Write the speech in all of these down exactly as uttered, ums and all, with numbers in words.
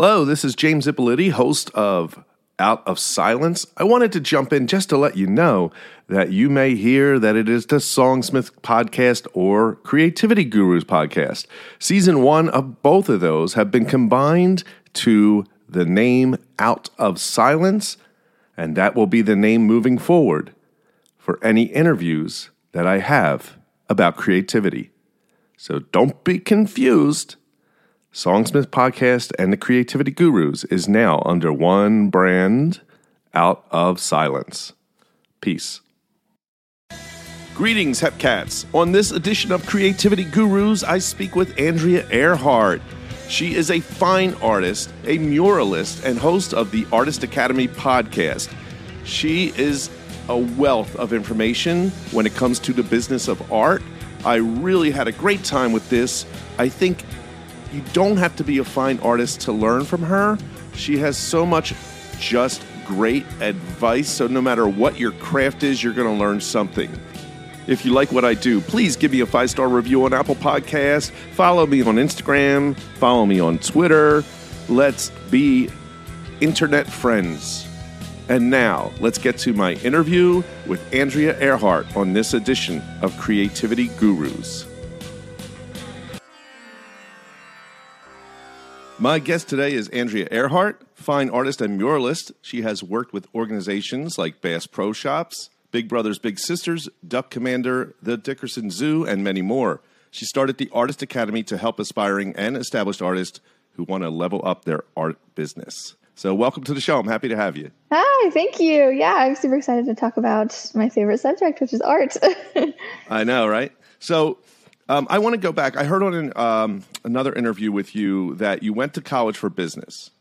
Hello, this is James Ippolitti, host of Out of Silence. I wanted to jump in just to let you know that you may hear that it is the Songsmith Podcast or Creativity Gurus Podcast. Season one of both of those have been combined to the name Out of Silence, and that will be the name moving forward for any interviews that I have about creativity. So don't be confused. Songsmith Podcast and the Creativity Gurus is now under one brand, Out of Silence. Peace. Greetings, Hepcats. On this edition of Creativity Gurus, I speak with Andrea Ehrhardt. She is a fine artist, a muralist, and host of the Artist Academy podcast. She is a wealth of information when it comes to the business of art. I really had a great time with this. I think you don't have to be a fine artist to learn from her. She has so much just great advice, so no matter what your craft is, you're going to learn something. If you like what I do, please give me a five-star review on Apple Podcasts. Follow me on Instagram. Follow me on Twitter. Let's be internet friends. And now, let's get to my interview with Andrea Ehrhardt on this edition of Creativity Gurus. My guest today is Andrea Ehrhardt, fine artist and muralist. She has worked with organizations like Bass Pro Shops, Big Brothers Big Sisters, Duck Commander, the Dickerson Zoo, and many more. She started the Artist Academy to help aspiring and established artists who want to level up their art business. So welcome to the show. I'm happy to have you. Hi, thank you. Yeah, I'm super excited to talk about my favorite subject, which is art. I know, right? So Um, I want to go back. I heard on an, um, another interview with you that you went to college for business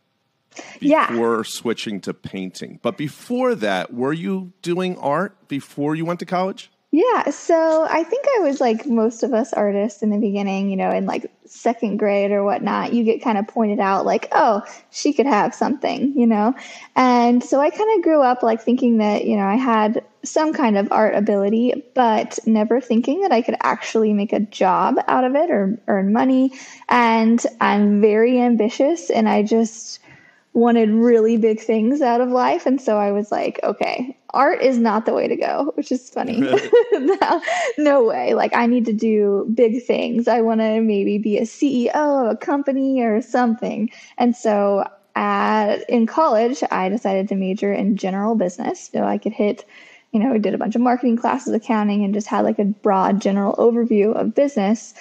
before yeah. switching to painting. But before that, were you doing art before you went to college? Yeah. So I think I was like most of us artists in the beginning, you know, in like second grade or whatnot, you get kind of pointed out like, oh, she could have something, you know? And so I kind of grew up like thinking that, you know, I had some kind of art ability, but never thinking that I could actually make a job out of it or earn money. And I'm very ambitious and I just wanted really big things out of life. And so I was like, okay, art is not the way to go, which is funny. no, no way. Like I need to do big things. I want to maybe be a C E O of a company or something. And so uh, in college, I decided to major in general business so I could hit You know, I did a bunch of marketing classes, accounting, and just had like a broad general overview of business.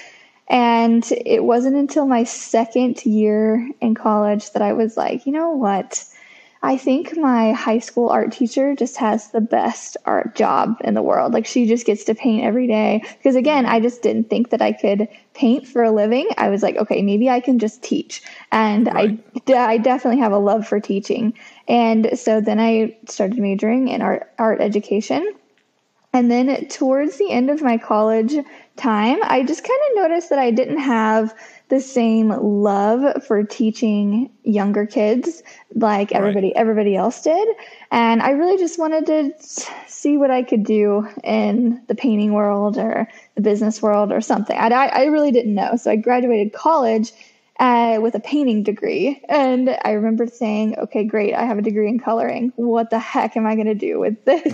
And it wasn't until my second year in college that I was like, you know what? I think my high school art teacher just has the best art job in the world. Like she just gets to paint every day. Because again, I just didn't think that I could paint for a living. I was like, okay, maybe I can just teach. And right. I, de- I definitely have a love for teaching. And so then I started majoring in art, art education. And then towards the end of my college time, I just kind of noticed that I didn't have the same love for teaching younger kids like right. everybody everybody else did. And I really just wanted to see what I could do in the painting world or the business world or something. I, I really didn't know. So I graduated college uh, with a painting degree. And I remember saying, okay, great, I have a degree in coloring. What the heck am I going to do with this?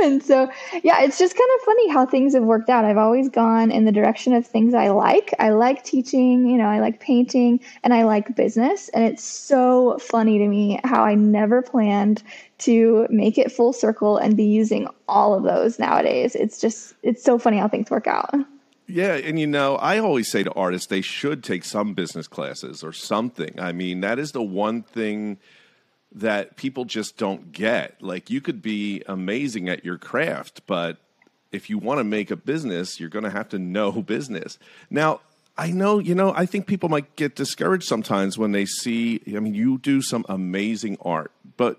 And so, yeah, it's just kind of funny how things have worked out. I've always gone in the direction of things I like. I like teaching, you know, I like painting, and I like business. And it's so funny to me how I never planned to make it full circle and be using all of those nowadays. It's just, it's so funny how things work out. Yeah, and you know, I always say to artists, they should take some business classes or something. I mean, that is the one thing that people just don't get. Like, you could be amazing at your craft, but if you want to make a business, you're going to have to know business. Now, I know, you know, I think people might get discouraged sometimes when they see, I mean, you do some amazing art, but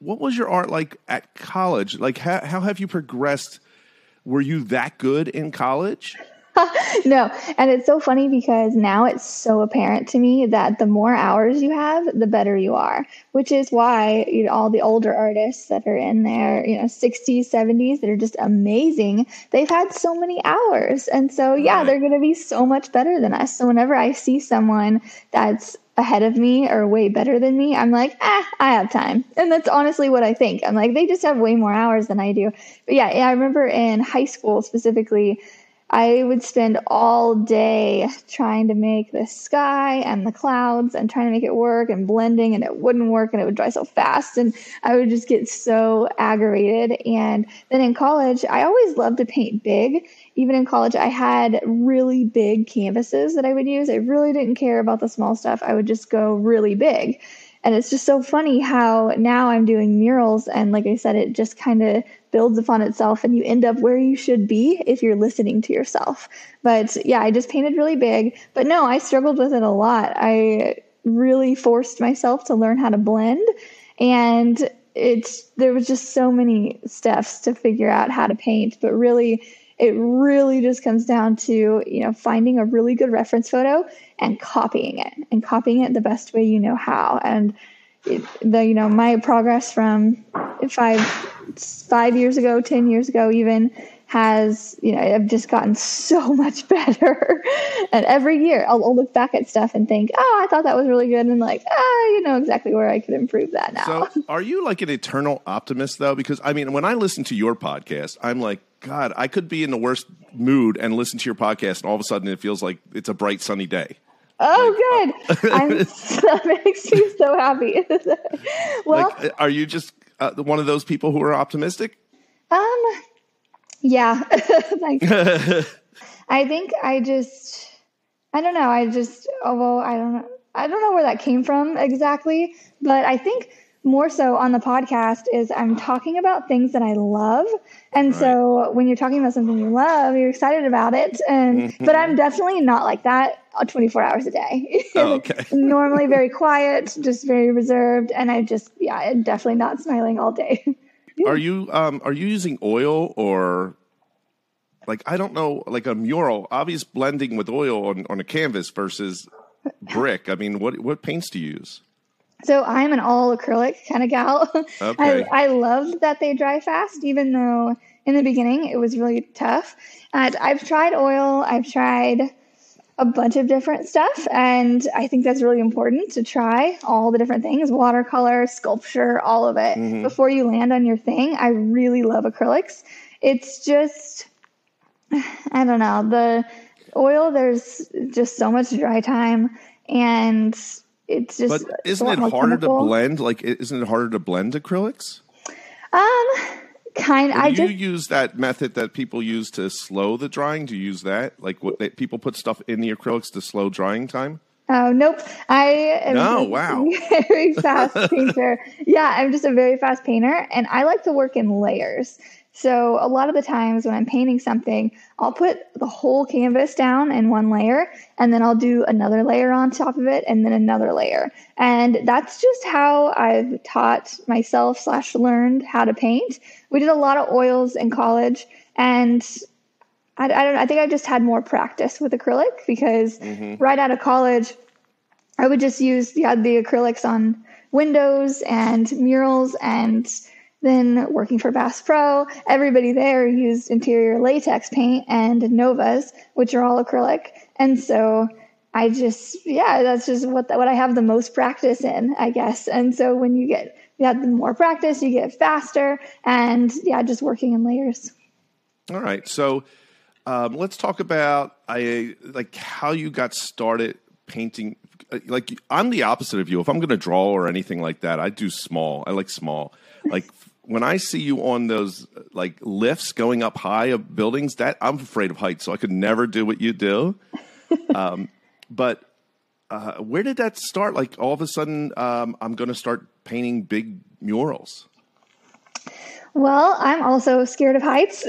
what was your art like at college? Like, how, how have you progressed? Were you that good in college? No. And it's so funny because now it's so apparent to me that the more hours you have, the better you are, which is why, you know, all the older artists that are in their, you know, sixties, seventies that are just amazing, they've had so many hours. And so, yeah, right. They're going to be so much better than us. So whenever I see someone that's ahead of me or way better than me, I'm like, ah, I have time. And that's honestly what I think. I'm like, they just have way more hours than I do. But yeah, I remember in high school specifically, I would spend all day trying to make the sky and the clouds and trying to make it work and blending, and it wouldn't work and it would dry so fast. And I would just get so aggravated. And then in college, I always loved to paint big. Even in college, I had really big canvases that I would use. I really didn't care about the small stuff. I would just go really big. And it's just so funny how now I'm doing murals. And like I said, it just kind of builds upon itself and you end up where you should be if you're listening to yourself. But yeah, I just painted really big. But no, I struggled with it a lot. I really forced myself to learn how to blend. And it's there was just so many steps to figure out how to paint. But really, it really just comes down to, you know, finding a really good reference photo and copying it and copying it the best way you know how. And it, the, you know, my progress from five, five years ago, ten years ago, even has, you know, I've just gotten so much better. And every year I'll, I'll look back at stuff and think, oh, I thought that was really good. And like, ah, oh, you know exactly where I could improve that now. So are you like an eternal optimist though? Because I mean, when I listen to your podcast, I'm like, God, I could be in the worst mood and listen to your podcast, and all of a sudden it feels like it's a bright, sunny day. Oh, like, good. Uh, I'm, that makes me so happy. Well, like, are you just uh, one of those people who are optimistic? Um, yeah. Like, I think I just, I don't know. I just, although I don't know, I don't know where that came from exactly, but I think more so on the podcast is I'm talking about things that I love. And right. So when you're talking about something you love, you're excited about it. And mm-hmm. But I'm definitely not like that twenty-four hours a day. Oh, okay. Normally very quiet, just very reserved. And I just, yeah, I'm definitely not smiling all day. Are you, um, are you using oil or like, I don't know, like a mural, obvious blending with oil on, on a canvas versus brick. I mean, what, what paints do you use? So I'm an all acrylic kind of gal. Okay. I, I love that they dry fast, even though in the beginning it was really tough. And I've tried oil. I've tried a bunch of different stuff. And I think that's really important to try all the different things, watercolor, sculpture, all of it. Mm-hmm. Before you land on your thing, I really love acrylics. It's just, I don't know, the oil, there's just so much dry time and it's just, but isn't it harder to blend? Like, isn't it harder to blend acrylics? Um, kind. I do you use that method that people use to slow the drying? Do you use that? Like, what they, people put stuff in the acrylics to slow drying time? Oh nope! I am no. Wow. Very fast painter. Yeah, I'm just a very fast painter, and I like to work in layers. So a lot of the times when I'm painting something, I'll put the whole canvas down in one layer, and then I'll do another layer on top of it, and then another layer. And that's just how I've taught myself slash learned how to paint. We did a lot of oils in college, and I, I don't know, I think I just had more practice with acrylic because mm-hmm. right out of college, I would just use yeah, the acrylics on windows and murals and then working for Bass Pro, everybody there used interior latex paint and Novas, which are all acrylic. And so I just, yeah, that's just what the, what I have the most practice in, I guess. And so when you get yeah, the more practice, you get faster and yeah, just working in layers. All right. So um, let's talk about I like how you got started painting. Like I'm the opposite of you. If I'm going to draw or anything like that, I do small. I like small. Like when I see you on those like lifts going up high of buildings, that I'm afraid of heights, so I could never do what you do. Um, but uh, where did that start? Like all of a sudden, um, I'm going to start painting big murals. Well, I'm also scared of heights.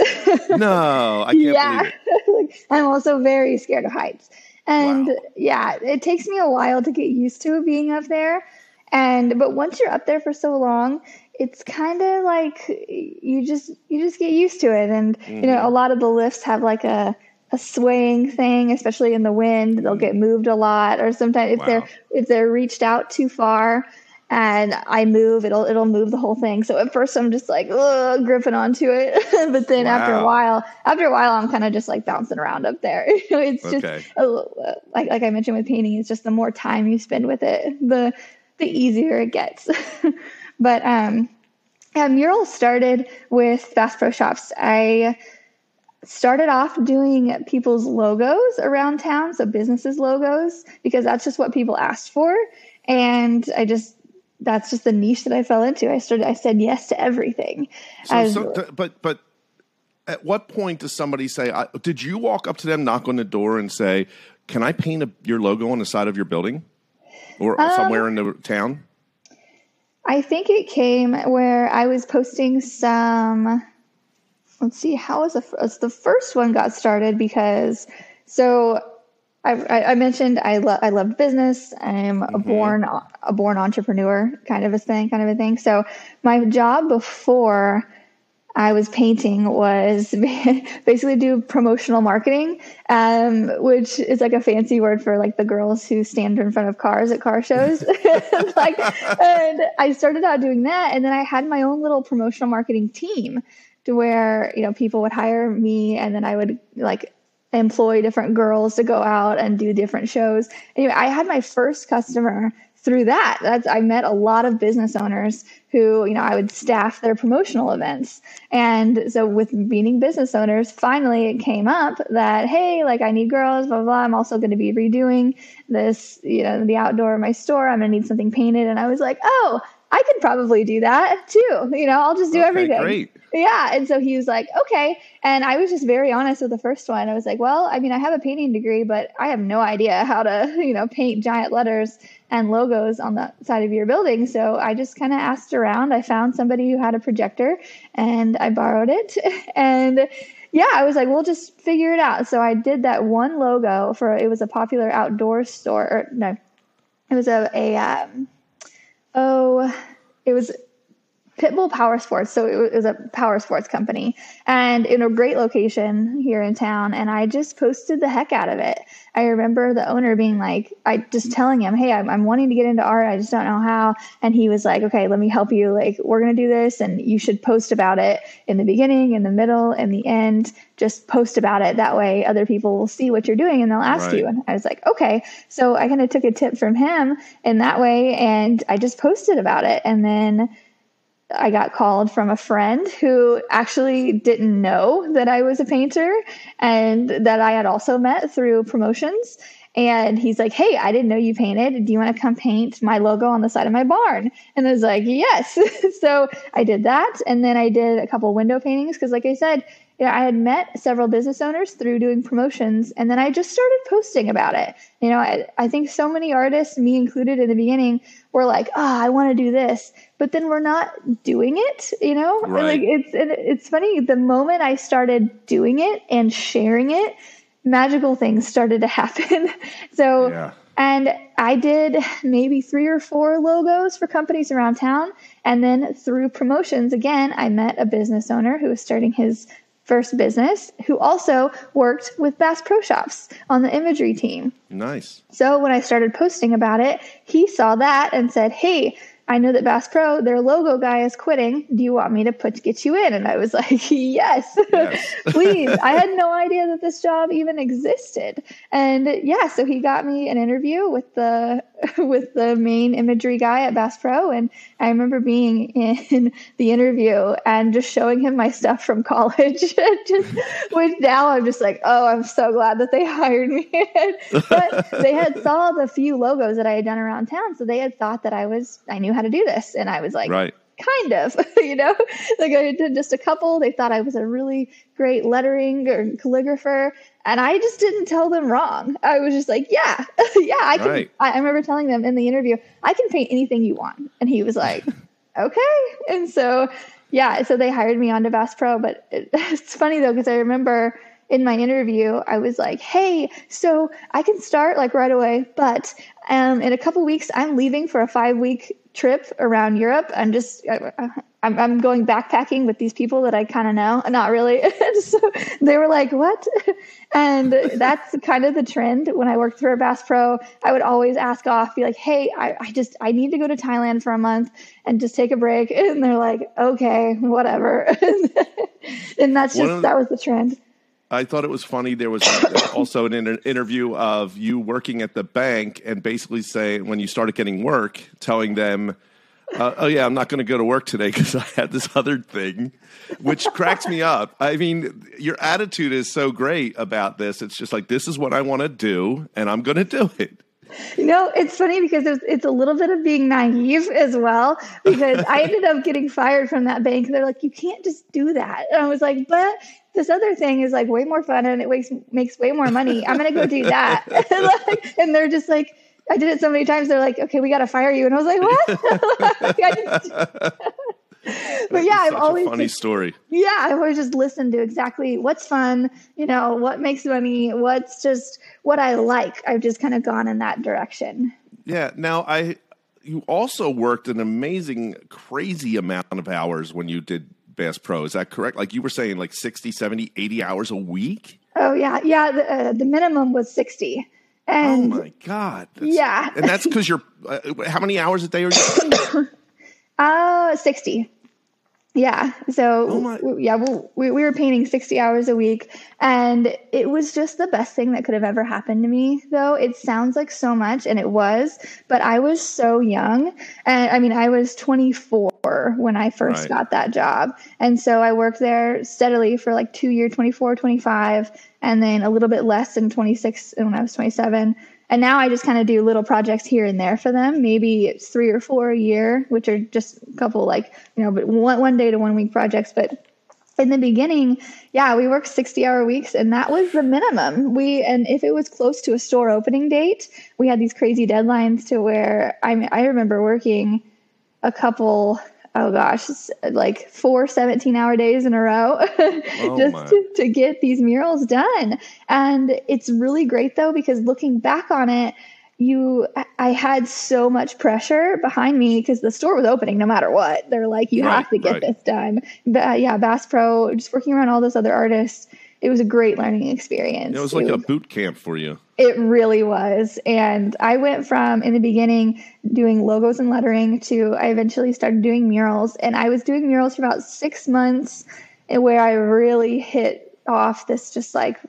No, I can't yeah. believe it. I'm also very scared of heights. And wow. yeah, it takes me a while to get used to being up there. And but once you're up there for so long, it's kind of like you just you just get used to it. And, mm-hmm. you know, a lot of the lifts have like a, a swaying thing, especially in the wind. They'll get moved a lot or sometimes if wow. they're if they're reached out too far. and I move, it'll it'll move the whole thing. So at first I'm just like ugh, gripping onto it, but then wow. after a while, after a while I'm kind of just like bouncing around up there. It's just okay. a, like like I mentioned with painting, it's just the more time you spend with it, the the easier it gets. But um, yeah, mural started with Bass Pro Shops. I started off doing people's logos around town, so businesses' logos, because that's just what people asked for, and I just that's just the niche that I fell into. I started. I said yes to everything. So, As, so th- but but at what point does somebody say? I, did you walk up to them, knock on the door, and say, "Can I paint a, your logo on the side of your building, or um, somewhere in the town?" I think it came where I was posting some. Let's see, how was the, the first one got started? Because, so I, I mentioned I love I love business. I'm mm-hmm. a born a born entrepreneur, kind of a thing, kind of a thing. So my job before I was painting was basically do promotional marketing, um, which is like a fancy word for like the girls who stand in front of cars at car shows. like, and I started out doing that, and then I had my own little promotional marketing team. To where, you know, people would hire me and then I would like employ different girls to go out and do different shows. Anyway, I had my first customer through that. That's, I met a lot of business owners who, you know, I would staff their promotional events. And so with meeting business owners, finally it came up that, hey, like I need girls, blah, blah, blah. I'm also going to be redoing this, you know, the outdoor of my store. I'm going to need something painted. And I was like, oh, I could probably do that too. You know, I'll just do okay, everything. Great. Yeah. And so he was like, okay. And I was just very honest with the first one. I was like, well, I mean, I have a painting degree, but I have no idea how to, you know, paint giant letters and logos on the side of your building. So I just kind of asked around. I found somebody who had a projector and I borrowed it. And yeah, I was like, we'll just figure it out. So I did that one logo for, it was a popular outdoor store. Or, no, it was a, a, um, Oh, it was Pitbull Power Sports. So it was a power sports company and in a great location here in town. And I just posted the heck out of it. I remember the owner being like, I just telling him, hey, I'm, I'm wanting to get into art. I just don't know how. And he was like, okay, let me help you. Like, we're going to do this. And you should post about it in the beginning, in the middle, in the end. Just post about it. That way other people will see what you're doing and they'll ask right. you. And I was like, okay. So I kind of took a tip from him in that way. And I just posted about it. And then I got called from a friend who actually didn't know that I was a painter and that I had also met through promotions. And he's like, hey, I didn't know you painted. Do you want to come paint my logo on the side of my barn? And I was like, yes. So I did that. And then I did a couple window paintings. Cause like I said, you know, I had met several business owners through doing promotions. And then I just started posting about it. You know, I, I think so many artists, me included in the beginning, were like, oh, I want to do this, but then we're not doing it. You know, right. like it's, it, it's funny. The moment I started doing it and sharing it, magical things started to happen. So, yeah. And I did maybe three or four logos for companies around town. And then through promotions, again, I met a business owner who was starting his first business who also worked with Bass Pro Shops on the imagery team. Nice. So when I started posting about it, he saw that and said, hey, I know that Bass Pro, their logo guy is quitting. Do you want me to put get you in? And I was like, yes, yes. Please. I had no idea that this job even existed. And yeah, so he got me an interview with the with the main imagery guy at Bass Pro. And I remember being in the interview and just showing him my stuff from college. just, which now I'm just like, oh, I'm so glad that they hired me. But they had saw the few logos that I had done around town. So they had thought that I was, I knew how to do this. And I was like, right. kind of, you know, like I did just a couple. They thought I was a really great lettering or calligrapher. And I just didn't tell them wrong. I was just like, yeah, yeah, I can. Right. I, I remember telling them in the interview, I can paint anything you want. And he was like, okay. And so, yeah, so they hired me onto Bass Pro. But it, it's funny though, because I remember in my interview, I was like, hey, so I can start like right away, but um, in a couple weeks, I'm leaving for a five week trip around Europe. I'm just, I, I'm, I'm going backpacking with these people that I kind of know. Not really. So they were like, what? And that's kind of the trend. When I worked for Bass Pro, I would always ask off, be like, hey, I, I just, I need to go to Thailand for a month and just take a break. And they're like, okay, whatever. And that's just, the, that was the trend. I thought it was funny. There was also an inter- interview of you working at the bank and basically saying, when you started getting work, telling them, Uh, oh, yeah, I'm not going to go to work today because I had this other thing, which cracks me up. I mean, your attitude is so great about this. It's just like, this is what I want to do, and I'm going to do it. You know, it's funny because it's, it's a little bit of being naive as well, because I ended up getting fired from that bank. They're like, you can't just do that. And I was like, but this other thing is like way more fun, and it makes, makes way more money. I'm going to go do that. And, like, and they're just like, I did it so many times. They're like, okay, we got to fire you. And I was like, what? Like, I just... But yeah, I've always, funny just, story. Yeah. I've always just listened to exactly what's fun, you know, what makes money, what's just what I like. I've just kind of gone in that direction. Yeah. Now I, you also worked an amazing, crazy amount of hours when you did Bass Pro. Is that correct? Like you were saying like sixty, seventy, eighty hours a week. Oh yeah. Yeah. The, uh, the minimum was sixty. And, oh my God. That's, yeah. And that's because you're, uh, how many hours a day are you? uh, sixty. Yeah. So oh we, yeah, we, we were painting sixty hours a week, and it was just the best thing that could have ever happened to me though. It sounds like so much, and it was, but I was so young. And I mean, I was twenty-four when I first right. got that job. And so I worked there steadily for like two years, twenty-four, twenty-five, and then a little bit less in twenty-six when I was twenty-seven. And now I just kind of do little projects here and there for them, maybe it's three or four a year, which are just a couple like, you know, but one, one day to one week projects. But in the beginning, yeah, we worked sixty hour weeks, and that was the minimum. We, and if it was close to a store opening date, we had these crazy deadlines to where I, I remember working a couple oh gosh, like four seventeen hour days in a row oh just to, to get these murals done. And it's really great though, because looking back on it, you, I had so much pressure behind me because the store was opening no matter what. They're like, you right, have to get right. this done. But uh, yeah, Bass Pro, just working around all those other artists, it was a great learning experience. It was like it was, a boot camp for you. It really was. And I went from, in the beginning, doing logos and lettering to I eventually started doing murals. And I was doing murals for about six months where I really hit off this just like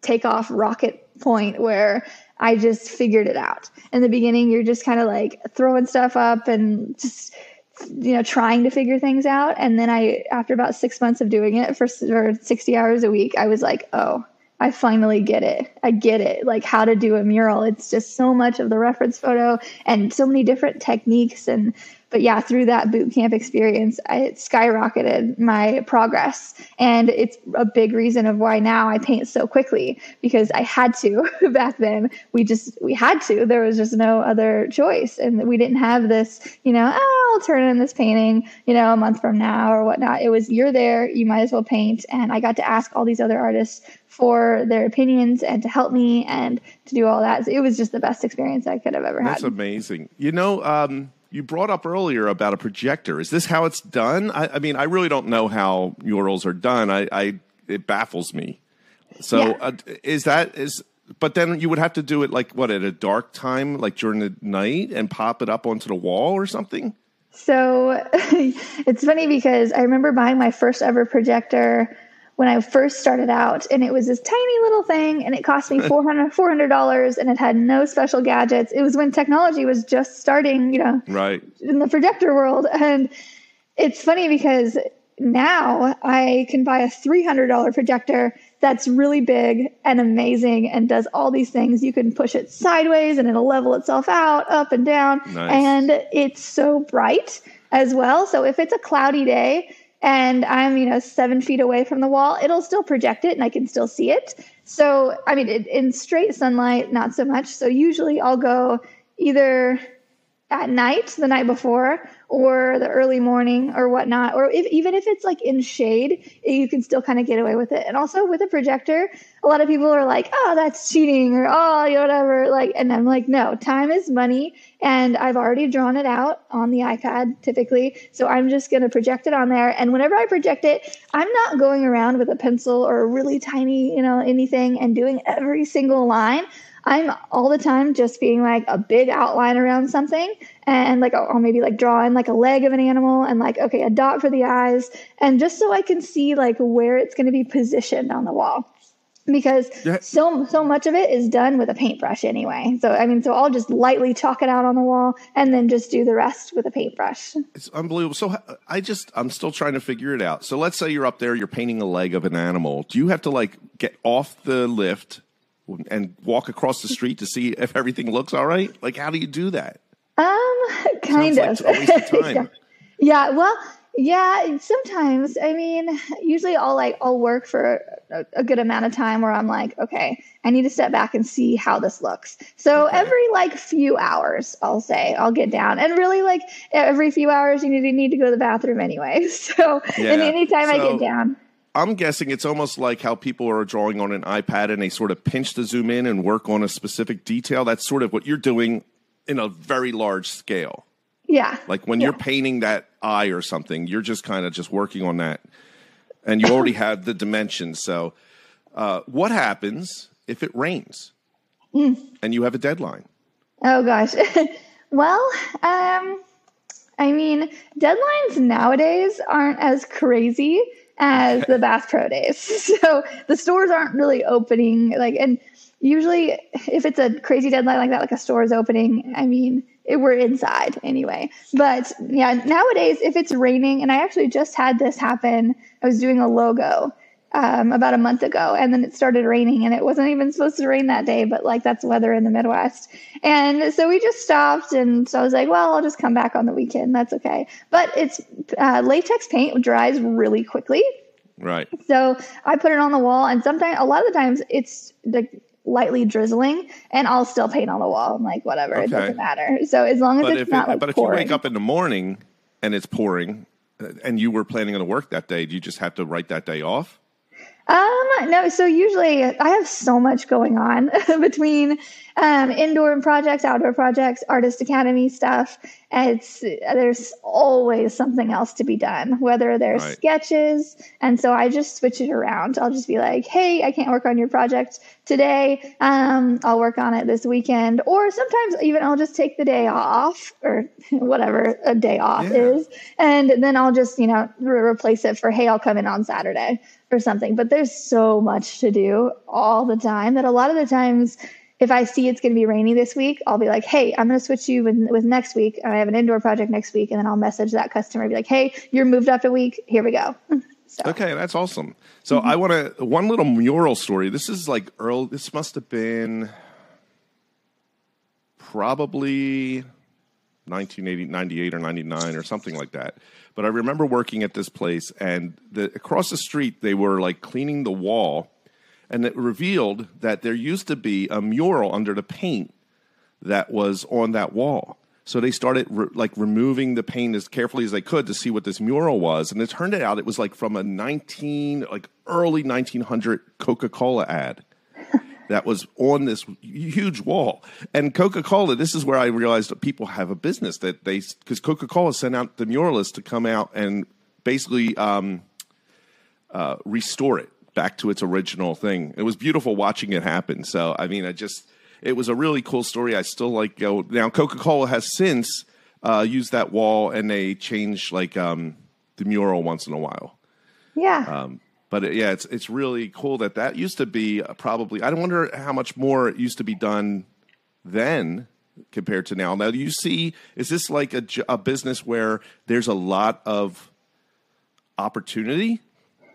takeoff rocket point where I just figured it out. In the beginning, you're just kind of like throwing stuff up and just, you know, trying to figure things out. And then I, after about six months of doing it for, for sixty hours a week, I was like, oh, I finally get it. I get it. Like how to do a mural. It's just so much of the reference photo and so many different techniques. And, but yeah, through that boot camp experience, I, it skyrocketed my progress. And it's a big reason of why now I paint so quickly, because I had to. Back then, we just, we had to, there was just no other choice. And we didn't have this, you know, oh, I'll turn in this painting, you know, a month from now or whatnot. It was, you're there, you might as well paint. And I got to ask all these other artists for their opinions and to help me and to do all that. So it was just the best experience I could have ever had. That's amazing. You know, um, you brought up earlier about a projector. Is this how it's done? I, I mean, I really don't know how murals are done. I, I it baffles me. So yeah. uh, is that is? But then you would have to do it like what, at a dark time, like during the night, and pop it up onto the wall or something. So it's funny because I remember buying my first ever projector when I first started out, and it was this tiny little thing, and it cost me four hundred dollars, and it had no special gadgets. It was when technology was just starting, you know, right. in the projector world. And it's funny because now I can buy a three hundred dollars projector that's really big and amazing and does all these things. You can push it sideways, and it'll level itself out, up and down. Nice. And it's so bright as well. So if it's a cloudy day, and I'm, you know, seven feet away from the wall, it'll still project it and I can still see it. So, I mean, it, in straight sunlight, not so much. So usually I'll go either at night, the night before, or the early morning or whatnot, or if, even if it's like in shade, you can still kind of get away with it. And also with a projector, a lot of people are like, oh, that's cheating, or oh, whatever. Like, and I'm like, no, time is money. And I've already drawn it out on the iPad typically. So I'm just going to project it on there. And whenever I project it, I'm not going around with a pencil or a really tiny, you know, anything and doing every single line. I'm all the time just being like a big outline around something, and like I'll maybe like draw in like a leg of an animal and like, okay, a dot for the eyes. And just so I can see like where it's going to be positioned on the wall, because so, so much of it is done with a paintbrush anyway. So, I mean, so I'll just lightly chalk it out on the wall and then just do the rest with a paintbrush. It's unbelievable. So I just, I'm still trying to figure it out. So let's say you're up there, you're painting a leg of an animal. Do you have to like get off the lift and walk across the street to see if everything looks all right? Like, how do you do that? Um, kind Sounds of. Like it's always the time. yeah. yeah, well, yeah, sometimes. I mean, usually I'll like, I'll work for a, a good amount of time where I'm like, okay, I need to step back and see how this looks. So okay. every like few hours, I'll say, I'll get down. And really like every few hours, you need to, need to go to the bathroom anyway. So yeah. and anytime so, I get down. I'm guessing it's almost like how people are drawing on an iPad and they sort of pinch to zoom in and work on a specific detail. That's sort of what you're doing in a very large scale. Yeah. Like when yeah. you're painting that eye or something, you're just kind of just working on that and you already have the dimensions. So uh, what happens if it rains mm. and you have a deadline? Oh, gosh. well, um, I mean, deadlines nowadays aren't as crazy as the Bass Pro Days. So the stores aren't really opening. Like, and usually if it's a crazy deadline like that, like a store is opening, I mean, it, we're inside anyway. But yeah, nowadays, if it's raining, and I actually just had this happen. I was doing a logo um, about a month ago, and then it started raining, and it wasn't even supposed to rain that day, but like that's weather in the Midwest. And so we just stopped. And so I was like, well, I'll just come back on the weekend. That's okay. But it's uh, latex paint dries really quickly. Right. So I put it on the wall, and sometimes a lot of the times it's like lightly drizzling, and I'll still paint on the wall. I'm like, whatever, okay. It doesn't matter. So as long as but it's not it, like But pouring. If you wake up in the morning and it's pouring and you were planning on work that day, do you just have to write that day off? Um, no. So usually I have so much going on between, um, indoor projects, outdoor projects, Artist Academy stuff. It's, there's always something else to be done, whether there's right. sketches. And so I just switch it around. I'll just be like, hey, I can't work on your project today. Um, I'll work on it this weekend, or sometimes even I'll just take the day off or whatever a day off yeah. is. And then I'll just, you know, re- replace it for, hey, I'll come in on Saturday or something. But there's so much to do all the time that a lot of the times if I see it's going to be rainy this week, I'll be like, hey, I'm going to switch you with, with next week. I have an indoor project next week. And then I'll message that customer and be like, hey, you're moved up a week. Here we go. So. Okay. That's awesome. So mm-hmm. I want to, one little mural story. This is like early, this must've been probably nineteen ninety-eight or ninety-nine or something like that. But I remember working at this place, and the, across the street, they were like cleaning the wall, and it revealed that there used to be a mural under the paint that was on that wall. So they started re- like removing the paint as carefully as they could to see what this mural was. And it turned out it was like from a nineteen, like early nineteen hundred Coca-Cola ad. That was on this huge wall. And Coca-Cola, this is where I realized that people have a business that they, because Coca-Cola sent out the muralists to come out and basically um, uh, restore it back to its original thing. It was beautiful watching it happen. So, I mean, I just, it was a really cool story. I still like, you know, now Coca-Cola has since uh, used that wall, and they change like um, the mural once in a while. Yeah. Um, But yeah, it's it's really cool that that used to be probably. I wonder how much more it used to be done then compared to now. Now, do you see? Is this like a, a business where there's a lot of opportunity?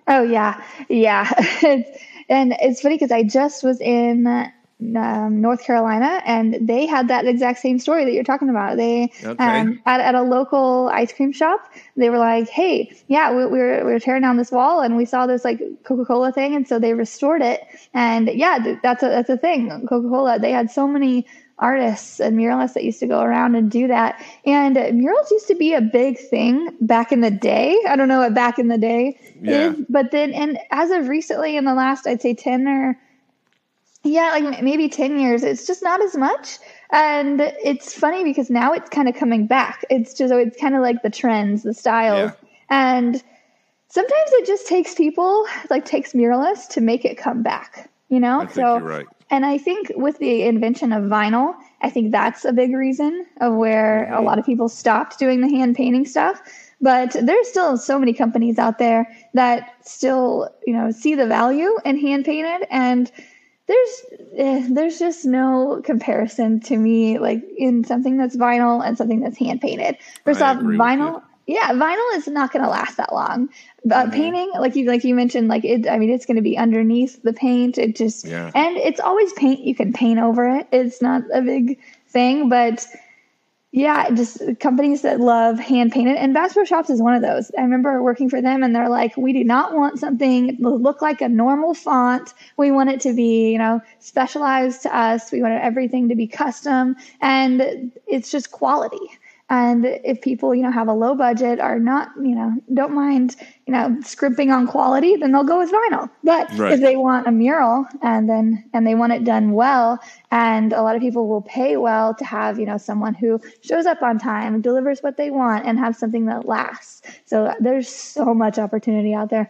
Oh yeah, yeah. It's, and it's funny because I just was in um, North Carolina, and they had that exact same story that you're talking about. They okay. um, at, at a local ice cream shop, they were like, hey, yeah, we, we were, we were tearing down this wall, and we saw this like Coca-Cola thing. And so they restored it. And yeah, that's a, that's a thing. Coca-Cola, they had so many artists and muralists that used to go around and do that. And murals used to be a big thing back in the day. I don't know what back in the day yeah. is, but then, and as of recently in the last, I'd say ten or yeah, like maybe ten years, it's just not as much. And it's funny because now it's kind of coming back. It's just, it's kind of like the trends, the styles. Yeah. And sometimes it just takes people, like takes muralists to make it come back, you know? I think so, you're right. And I think with the invention of vinyl, I think that's a big reason of where a lot of people stopped doing the hand painting stuff. But there's still so many companies out there that still, you know, see the value in hand painted. And there's there's just no comparison to me, like in something that's vinyl and something that's hand painted. First off, vinyl, yeah, vinyl is not going to last that long. But mm-hmm. painting, like you like you mentioned, like it. I mean, it's going to be underneath the paint. It just yeah. and it's always paint. You can paint over it. It's not a big thing, but yeah, just companies that love hand painted, and Bass Pro Shops is one of those. I remember working for them, and they're like, "We do not want something to look like a normal font. We want it to be, you know, specialized to us. We want everything to be custom, and it's just quality." And if people, you know, have a low budget, are not, you know, don't mind, you know, scrimping on quality, then they'll go with vinyl. But right. if they want a mural and then and they want it done well, and a lot of people will pay well to have, you know, someone who shows up on time, delivers what they want, and have something that lasts. So there's so much opportunity out there.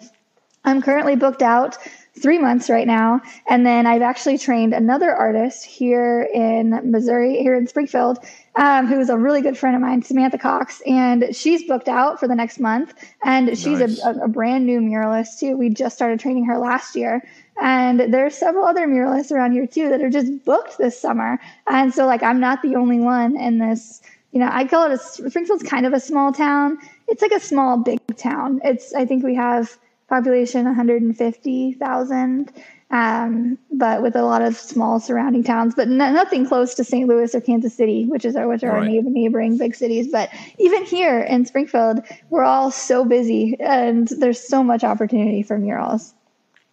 I'm currently booked out three months right now. And then I've actually trained another artist here in Missouri, here in Springfield, um, who is a really good friend of mine, Samantha Cox. And she's booked out for the next month. And nice. she's a, a brand new muralist too. We just started training her last year. And there are several other muralists around here too that are just booked this summer. And so like, I'm not the only one in this, you know, I call it a, Springfield's kind of a small town. It's like a small, big town. It's, I think we have population one hundred fifty thousand, um, but with a lot of small surrounding towns, but no, nothing close to Saint Louis or Kansas City, which is our which are right. our neighboring big cities. But even here in Springfield, we're all so busy, and there's so much opportunity for murals.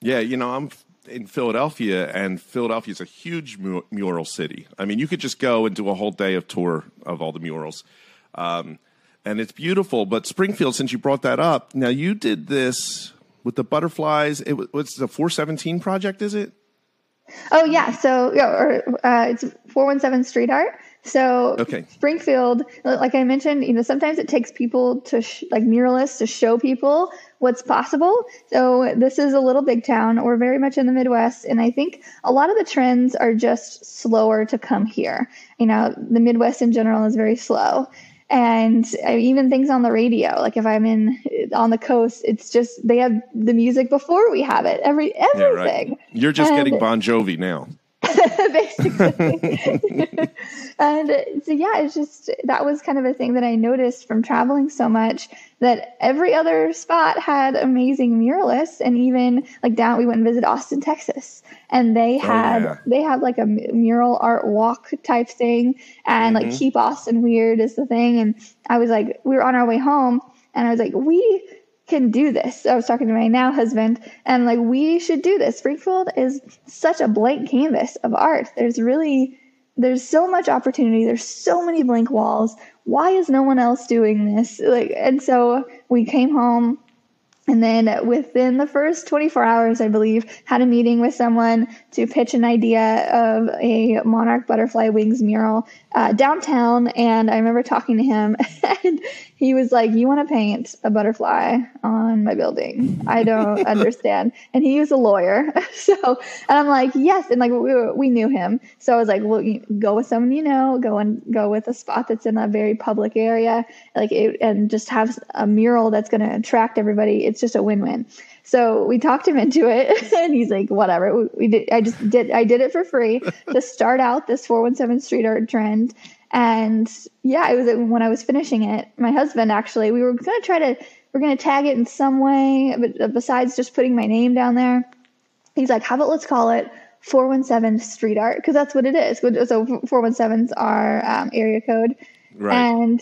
Yeah, you know, I'm in Philadelphia, and Philadelphia is a huge mu- mural city. I mean, you could just go and do a whole day of tour of all the murals. Um, and it's beautiful. But Springfield, since you brought that up, now you did this with the butterflies. It what's the four seventeen project, is it? Oh yeah, so yeah, or, uh, it's four one seven Street Art. So okay. Springfield, like I mentioned, you know, sometimes it takes people to sh- like muralists to show people what's possible. So this is a little big town. We're very much in the Midwest, and I think a lot of the trends are just slower to come here. You know, the Midwest in general is very slow. And even things on the radio, like if I'm in on the coast, it's just they have the music before we have it. Every everything. Yeah, right. You're just and, getting Bon Jovi now. Basically. And so yeah, it's just that was kind of a thing that I noticed from traveling so much, that every other spot had amazing muralists. And even like down, we went and visited Austin, Texas, and they had, oh, yeah. they had like a mural art walk type thing, and mm-hmm. like Keep Austin Weird is the thing. And I was like, we were on our way home, and I was like, we can do this. I was talking to my now husband, and like, we should do this. Springfield is such a blank canvas of art. There's really, there's so much opportunity. There's so many blank walls. Why is no one else doing this? Like, and so we came home, and then within the first twenty-four hours, I believe, had a meeting with someone to pitch an idea of a monarch butterfly wings mural uh, downtown. And I remember talking to him, and he was like, "You want to paint a butterfly on my building? I don't understand." And he was a lawyer. So, and I'm like, yes. And like, we were, we knew him. So I was like, well, you go with someone, you know, go and go with a spot that's in a very public area, like, it, and just have a mural that's going to attract everybody. It's just a win-win. So we talked him into it, and he's like, whatever. We, we did, I just did, I did it for free to start out this four one seven street art trend. And yeah, it was when I was finishing it, my husband, actually, we were going to try to, we're going to tag it in some way, but besides just putting my name down there, he's like, how about let's call it four one seven Street Art? Because that's what it is. So four one sevens are um, area code. Right. And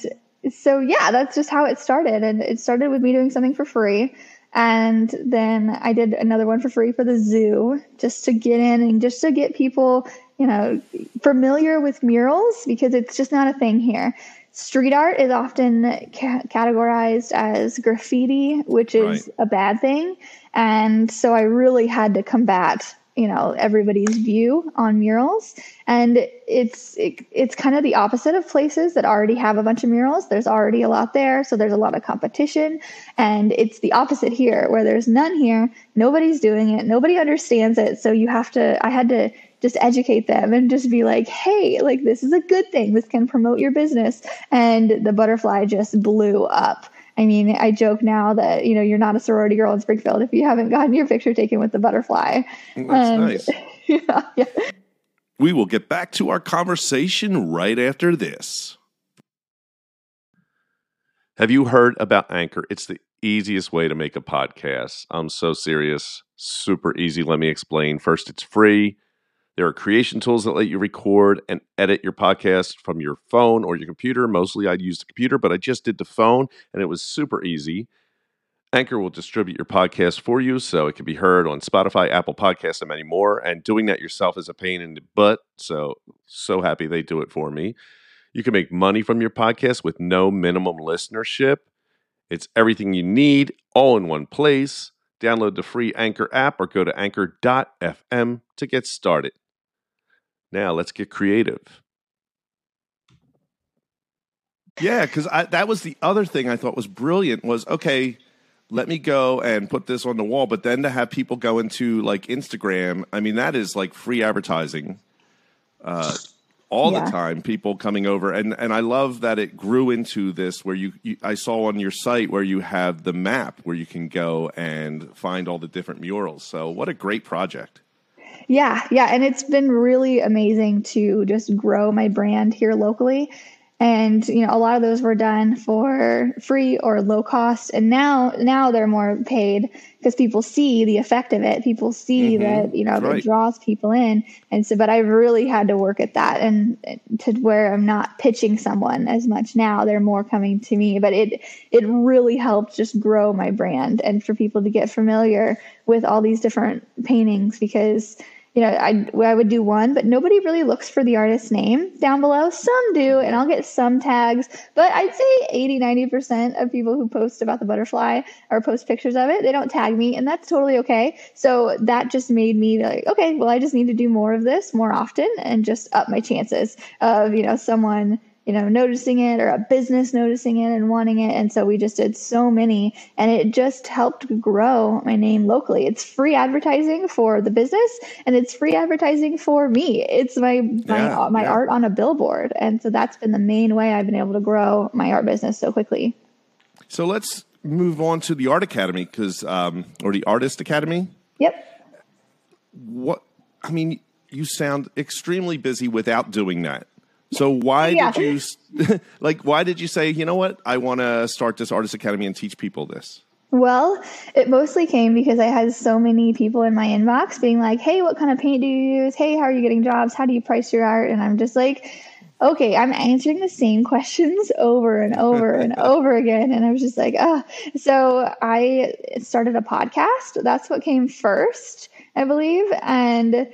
so, yeah, that's just how it started. And it started with me doing something for free. And then I did another one for free for the zoo, just to get in and just to get people you know, familiar with murals because it's just not a thing here. Street art is often ca- categorized as graffiti, which is right. a bad thing. And so I really had to combat, you know, everybody's view on murals. And it's it, it's kind of the opposite of places that already have a bunch of murals. There's already a lot there, so there's a lot of competition. And it's the opposite here, where there's none here. Nobody's doing it. Nobody understands it. So you have to, I had to just educate them and just be like, hey, like, this is a good thing. This can promote your business. And the butterfly just blew up. I mean, I joke now that, you know, you're not a sorority girl in Springfield if you haven't gotten your picture taken with the butterfly. Well, that's um, nice. Yeah, yeah. We will get back to our conversation right after this. Have you heard about Anchor? It's the easiest way to make a podcast. I'm so serious. Super easy. Let me explain. First, it's free. There are creation tools that let you record and edit your podcast from your phone or your computer. Mostly I'd use the computer, but I just did the phone, and it was super easy. Anchor will distribute your podcast for you, so it can be heard on Spotify, Apple Podcasts, and many more. And doing that yourself is a pain in the butt, so, so happy they do it for me. You can make money from your podcast with no minimum listenership. It's everything you need, all in one place. Download the free Anchor app or go to anchor dot f m to get started. Now, let's get creative. Yeah, because that was the other thing I thought was brilliant was, okay, let me go and put this on the wall. But then to have people go into, like, Instagram, I mean, that is, like, free advertising uh, all yeah. the time, people coming over. And and I love that it grew into this where you, you – I saw on your site where you have the map where you can go and find all the different murals. So what a great project. Yeah, yeah. And it's been really amazing to just grow my brand here locally. And, you know, a lot of those were done for free or low cost. And now now they're more paid because people see the effect of it. People see mm-hmm. that, you know, right. it draws people in. And so, but I've really had to work at that, and to where I'm not pitching someone as much now. They're more coming to me. But it it really helped just grow my brand and for people to get familiar with all these different paintings, because you know, I, I would do one, but nobody really looks for the artist's name down below. Some do, and I'll get some tags, but I'd say eighty, ninety percent of people who post about the butterfly or post pictures of it, they don't tag me, and that's totally okay. So that just made me like, okay, well, I just need to do more of this more often and just up my chances of, you know, someone, you know, noticing it or a business noticing it and wanting it. And so we just did so many, and it just helped grow my name locally. It's free advertising for the business, and it's free advertising for me. It's my, my, yeah, my yeah. art on a billboard. And so that's been the main way I've been able to grow my art business so quickly. So let's move on to the Art Academy, because, um, or the Artist Academy. Yep. What, I mean, you sound extremely busy without doing that. So why yeah. did you like why did you say, you know what, I want to start this Artist Academy and teach people this? Well, it mostly came because I had so many people in my inbox being like, hey, what kind of paint do you use? Hey, how are you getting jobs? How do you price your art? And I'm just like, okay, I'm answering the same questions over and over and over again. And I was just like, oh, so I started a podcast. That's what came first, I believe. And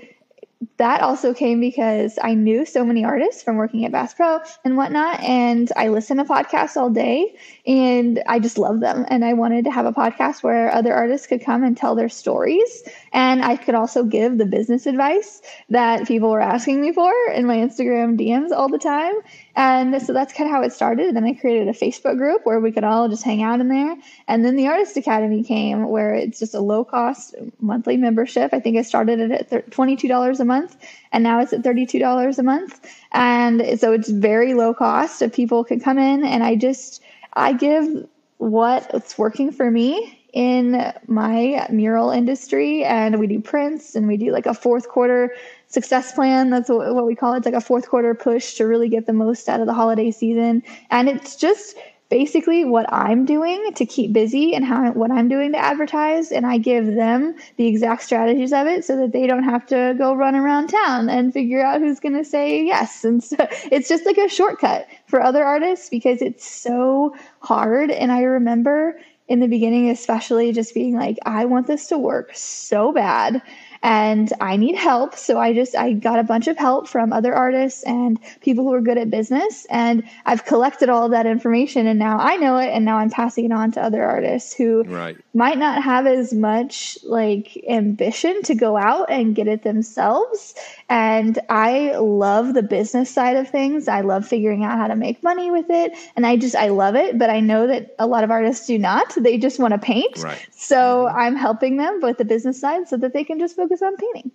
that also came because I knew so many artists from working at Bass Pro and whatnot, and I listen to podcasts all day, and I just love them. And I wanted to have a podcast where other artists could come and tell their stories, and I could also give the business advice that people were asking me for in my Instagram D Ms all the time. And so that's kind of how it started. And then I created a Facebook group where we could all just hang out in there. And then the Artist Academy came, where it's just a low-cost monthly membership. I think I started it at twenty-two dollars a month, and now it's at thirty-two dollars a month. And so it's very low cost. So people can come in, and I just, I give what's working for me in my mural industry, and we do prints, and we do like a fourth quarter success plan. That's what we call it. It's like a fourth quarter push to really get the most out of the holiday season. And it's just basically what I'm doing to keep busy, and how what I'm doing to advertise. And I give them the exact strategies of it so that they don't have to go run around town and figure out who's going to say yes. And so it's just like a shortcut for other artists, because it's so hard. And I remember in the beginning, especially, just being like, I want this to work so bad. and I need help. So I just, I got a bunch of help from other artists and people who are good at business. And I've collected all of that information, and now I know it. And now I'm passing it on to other artists who right. might not have as much like ambition to go out and get it themselves. And I love the business side of things. I love figuring out how to make money with it. And I just, I love it. But I know that a lot of artists do not. They just want to paint. Right. So mm-hmm. I'm helping them with the business side so that they can just focus on painting.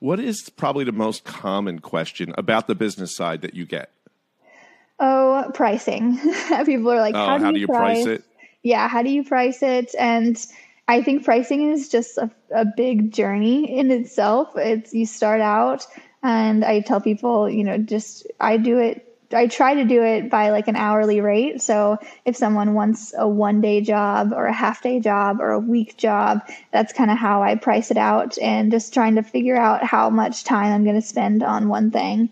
What is probably the most common question about the business side that you get? Oh, pricing. People are like, oh, how, do, how you do you price? price it? Yeah. How do you price it? And I think pricing is just a, a big journey in itself. It's, you start out, and I tell people, you know, just, I do it. I try to do it by like an hourly rate. So if someone wants a one day job or a half day job or a week job, that's kind of how I price it out, and just trying to figure out how much time I'm going to spend on one thing.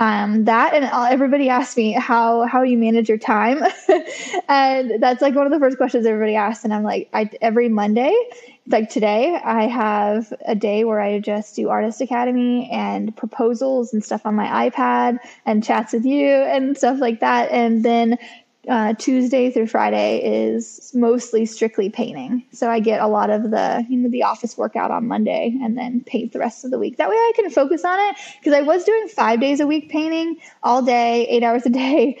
Um, that, and everybody asks me how, how you manage your time. And that's like one of the first questions everybody asks. And I'm like, I, every Monday, like today, I have a day where I just do Artist Academy and proposals and stuff on my iPad and chats with you and stuff like that. And then uh, Tuesday through Friday is mostly strictly painting. So I get a lot of the, you know, the office workout on Monday, and then paint the rest of the week. That way I can focus on it, because I was doing five days a week painting all day, eight hours a day.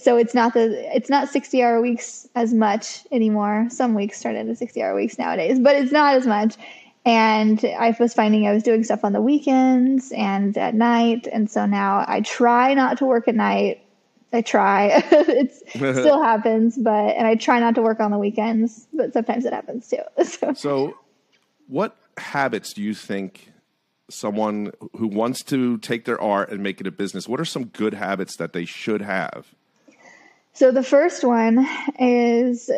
So it's not the, it's not sixty hour weeks as much anymore. Some weeks turn into sixty hour weeks nowadays, but it's not as much. And I was finding I was doing stuff on the weekends and at night. And so now I try not to work at night. I try. It still happens, but, and I try not to work on the weekends, but sometimes it happens too. So. So what habits do you think someone who wants to take their art and make it a business, what are some good habits that they should have? So the first one is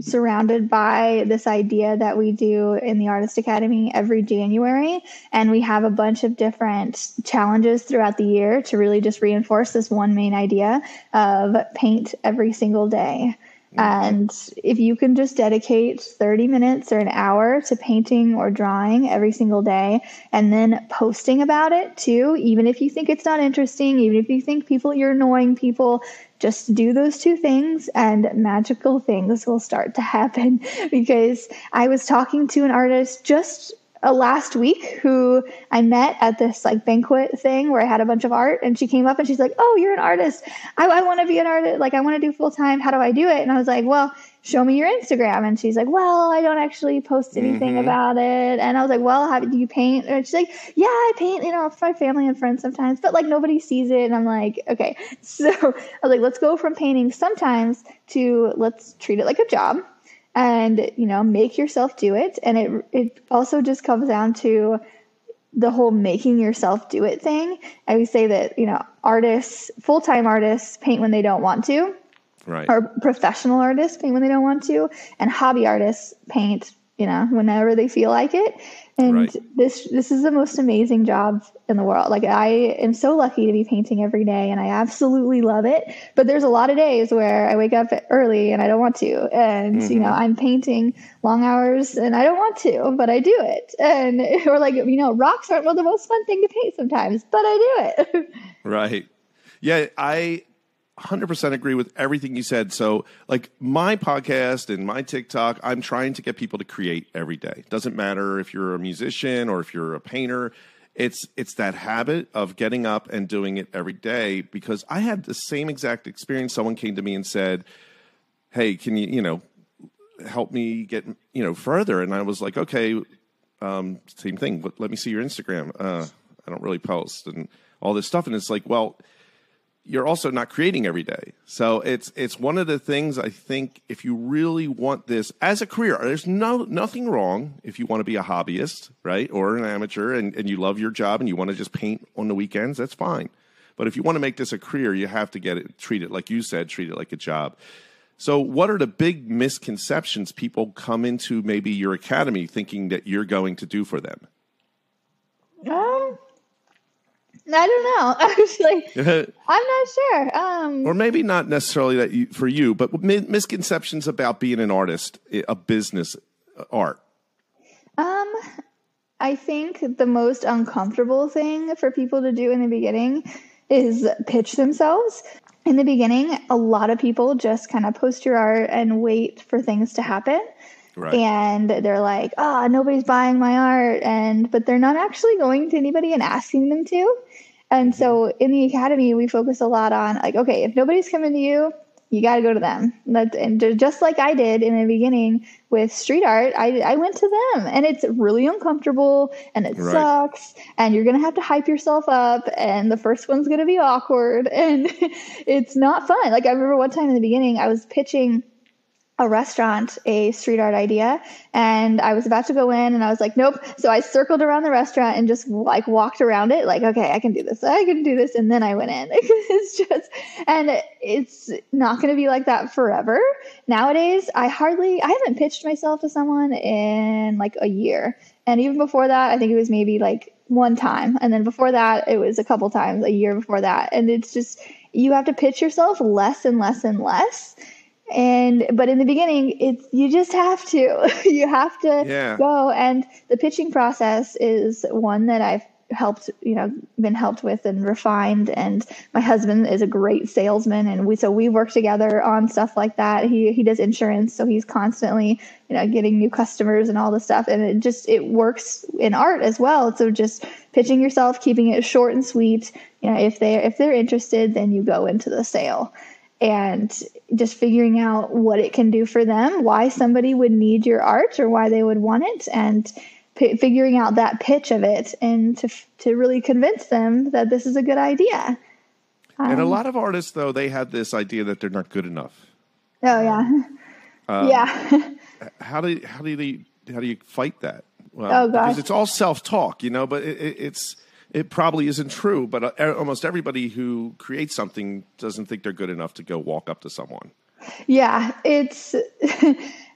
surrounded by this idea that we do in the Artist Academy every January. And we have a bunch of different challenges throughout the year to really just reinforce this one main idea of paint every single day. And if you can just dedicate thirty minutes or an hour to painting or drawing every single day, and then posting about it too, even if you think it's not interesting, even if you think people, you're annoying people, just do those two things and magical things will start to happen. Because I was talking to an artist just Uh, last week who I met at this like banquet thing where I had a bunch of art, and she came up and she's like, oh, you're an artist. I, I want to be an artist. Like, I want to do full time. How do I do it? And I was like, well, show me your Instagram. And she's like, well, I don't actually post anything mm-hmm. about it. And I was like, well, how do you paint? And she's like, yeah, I paint, you know, for my family and friends sometimes, but like nobody sees it. And I'm like, okay. So I was like, let's go from painting sometimes to let's treat it like a job. And, you know, make yourself do it. And it it also just comes down to the whole making yourself do it thing. I would say that, you know, artists, full-time artists paint when they don't want to. Right. Or professional artists paint when they don't want to. And hobby artists paint, you know, whenever they feel like it. And right. this this is the most amazing job in the world. Like, I am so lucky to be painting every day, and I absolutely love it. But there's a lot of days where I wake up early and I don't want to. And, mm-hmm. you know, I'm painting long hours and I don't want to, but I do it. And or like, you know, rocks aren't well, the most fun thing to paint sometimes, but I do it. Right. Yeah, I one hundred percent agree with everything you said. So like my podcast and my TikTok, I'm trying to get people to create every day. It doesn't matter if you're a musician or if you're a painter. It's it's that habit of getting up and doing it every day, because I had the same exact experience. Someone came to me and said, hey, can you, you know, help me get, you know, further? And I was like, okay, um, same thing. Let me see your Instagram. Uh, I don't really post and all this stuff. And it's like, well, you're also not creating every day. So it's it's one of the things I think if you really want this as a career, there's no nothing wrong if you want to be a hobbyist, right, or an amateur, and, and you love your job and you want to just paint on the weekends, that's fine. But if you want to make this a career, you have to get it, treat it like you said, treat it like a job. So what are the big misconceptions people come into maybe your academy thinking that you're going to do for them? Um. I don't know. I was like, I'm not sure. Um, or maybe not necessarily that you, for you, but mi- misconceptions about being an artist, a business, art. Um, I think the most uncomfortable thing for people to do in the beginning is pitch themselves. In the beginning, a lot of people just kind of post your art and wait for things to happen. Right. And they're like, oh, nobody's buying my art. And but they're not actually going to anybody and asking them to. And so in the academy, we focus a lot on like, okay, if nobody's coming to you, you got to go to them. And just like I did in the beginning with street art, I, I went to them, and it's really uncomfortable and it right. sucks, and you're going to have to hype yourself up, and the first one's going to be awkward, and it's not fun. Like I remember one time in the beginning, I was pitching a restaurant a street art idea, and I was about to go in, and I was like, nope. So I circled around the restaurant and just like walked around it like, okay, I can do this, I can do this. And then I went in. It's just, and it's not going to be like that forever. Nowadays, I hardly, I haven't pitched myself to someone in like a year. And even before that, I think it was maybe like one time. And then before that, it was a couple times a year before that. And it's just, you have to pitch yourself less and less and less. And, but in the beginning, it's, you just have to, you have to yeah. go. And the pitching process is one that I've helped, you know, been helped with and refined. And my husband is a great salesman. And we, so we work together on stuff like that. He, he does insurance. So he's constantly, you know, getting new customers and all this stuff. And it just, it works in art as well. So just pitching yourself, keeping it short and sweet. You know, if they, if they're interested, then you go into the sale. And just figuring out what it can do for them, why somebody would need your art or why they would want it, and p- figuring out that pitch of it, and to f- to really convince them that this is a good idea. Um, and a lot of artists, though, they had this idea that they're not good enough. Oh yeah, um, yeah. how do how do they how do you fight that? Well, oh gosh, because it's all self-talk, you know. But it, it, it's. It probably isn't true, but almost everybody who creates something doesn't think they're good enough to go walk up to someone. Yeah, it's,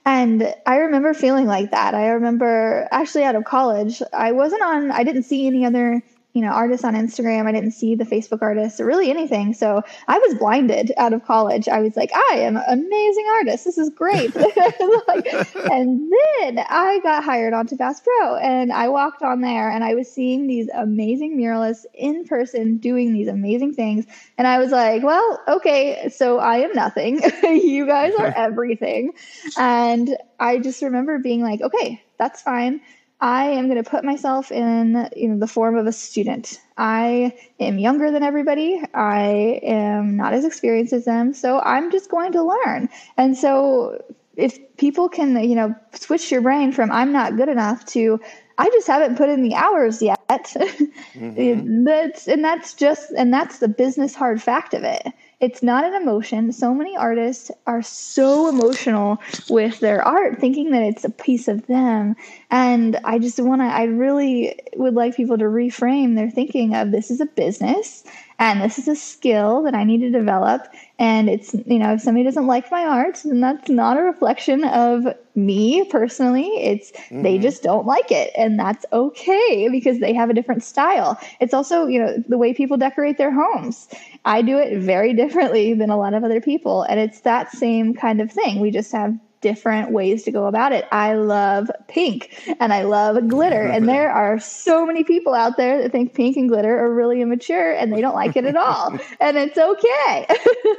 and I remember feeling like that. I remember actually out of college, I wasn't on, I didn't see any other, you know, artists on Instagram. I didn't see the Facebook artists or really anything. So I was blinded out of college. I was like, I am an amazing artist. This is great. Like, and then I got hired onto Bass Pro, and I walked on there, and I was seeing these amazing muralists in person doing these amazing things. And I was like, well, okay, so I am nothing. You guys are everything. And I just remember being like, okay, that's fine. I am going to put myself in, you know, the form of a student. I am younger than everybody. I am not as experienced as them. So I'm just going to learn. And so if people can, you know, switch your brain from I'm not good enough to I just haven't put in the hours yet. Mm-hmm. that's, and that's just, and that's the business hard fact of it. It's not an emotion. So many artists are so emotional with their art, thinking that it's a piece of them. And I just want to, I really would like people to reframe their thinking of this is a business, and this is a skill that I need to develop. And it's, you know, if somebody doesn't like my art, then that's not a reflection of me personally. It's mm-hmm. they just don't like it. And that's okay, because they have a different style. It's also, you know, the way people decorate their homes. I do it very differently than a lot of other people. And it's that same kind of thing. We just have different ways to go about it. I love pink, and I love glitter. And there are so many people out there that think pink and glitter are really immature, and they don't like it at all. And it's okay.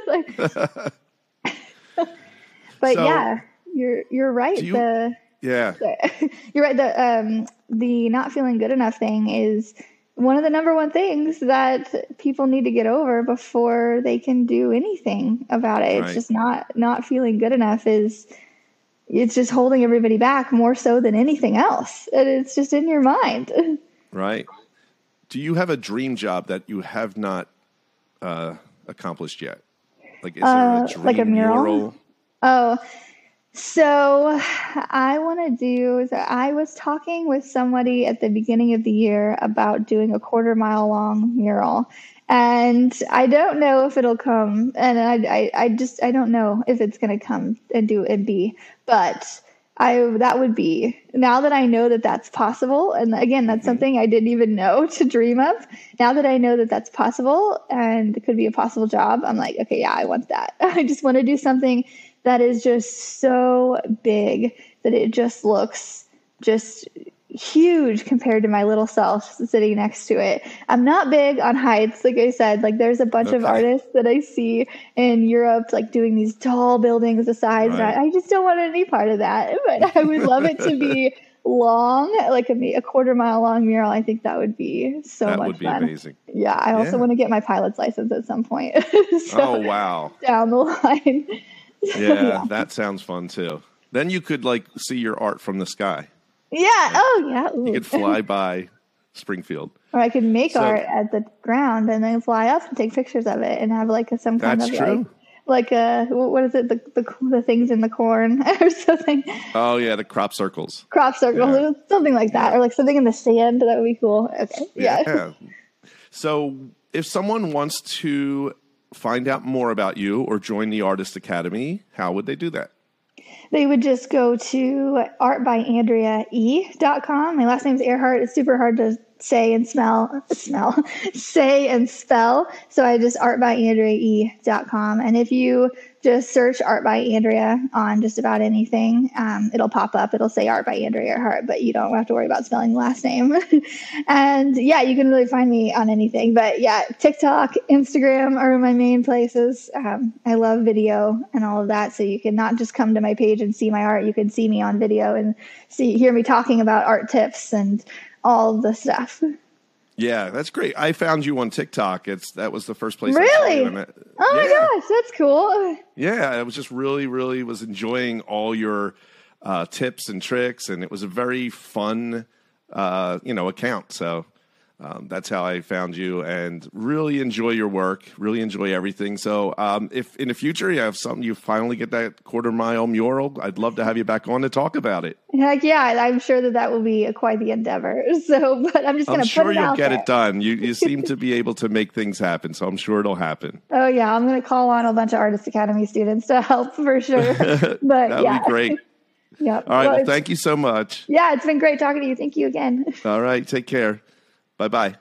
Like, but so, yeah, you're, you're right. You, the, yeah, the, you're right. The, um, the not feeling good enough thing is one of the number one things that people need to get over before they can do anything about it. Right. It's just not, not feeling good enough is, it's just holding everybody back more so than anything else. And it's just in your mind. Right. Do you have a dream job that you have not uh, accomplished yet? Like, is uh, there a dream like a mural? mural? Oh, so I want to do, so I was talking with somebody at the beginning of the year about doing a quarter mile long mural. And I don't know if it'll come. And I, I, I just, I don't know if it's going to come and do and be, but I, that would be, now that I know that that's possible. And again, that's something I didn't even know to dream of. Now that I know that that's possible and it could be a possible job, I'm like, okay, yeah, I want that. I just want to do something that is just so big that it just looks just huge compared to my little self sitting next to it. I'm not big on heights. Like I said, like there's a bunch okay. of artists that I see in Europe, like doing these tall buildings, the sides. Right. And I, I just don't want any part of that, but I would love it to be long, like a, a quarter mile long mural. I think that would be so that much would be fun. Amazing. Yeah. I also yeah. want to get my pilot's license at some point. so, oh, wow. Down the line. so, yeah, yeah. That sounds fun too. Then you could like see your art from the sky. Yeah. Like, oh, yeah. Ooh. You could fly by Springfield. Or I could make so, art at the ground and then fly up and take pictures of it and have like a, some kind that's of true. like, like a, what is it? The, the the things in the corn or something. Oh, yeah. The crop circles. Crop circles. Yeah. Something like that. Yeah. Or like something in the sand. That would be cool. Okay. Yeah. yeah. So if someone wants to find out more about you or join the Artist Academy, how would they do that? They would just go to art by andrea e dot com. My last name is Ehrhardt. It's super hard to say and smell, smell, say and spell. So I just art by andrea e dot com. And if you just search Art by Andrea on just about anything, um, it'll pop up. It'll say Art by Andrea Ehrhardt, but you don't have to worry about spelling the last name. And yeah, you can really find me on anything. But yeah, TikTok, Instagram are my main places. Um, I love video and all of that. So you can not just come to my page and see my art. You can see me on video and see hear me talking about art tips and all the stuff. Yeah, that's great. I found you on TikTok. It's that was the first place. Really? I saw you. Oh yeah. My gosh, that's cool. Yeah, I was just really, really was enjoying all your uh, tips and tricks, and it was a very fun, uh, you know, account. So um, that's how I found you, and really enjoy your work. Really enjoy everything. So um, if in the future you have something, you finally get that quarter mile mural, I'd love to have you back on to talk about it. Heck yeah, I'm sure that that will be a, quite the endeavor. So, but I'm just going to put sure it out I'm sure you'll get there. It done. You you seem to be able to make things happen, so I'm sure it'll happen. Oh, yeah. I'm going to call on a bunch of Artist Academy students to help for sure. But That yeah. would be great. yep. All right. Well, well thank you so much. Yeah, it's been great talking to you. Thank you again. All right. Take care. Bye-bye.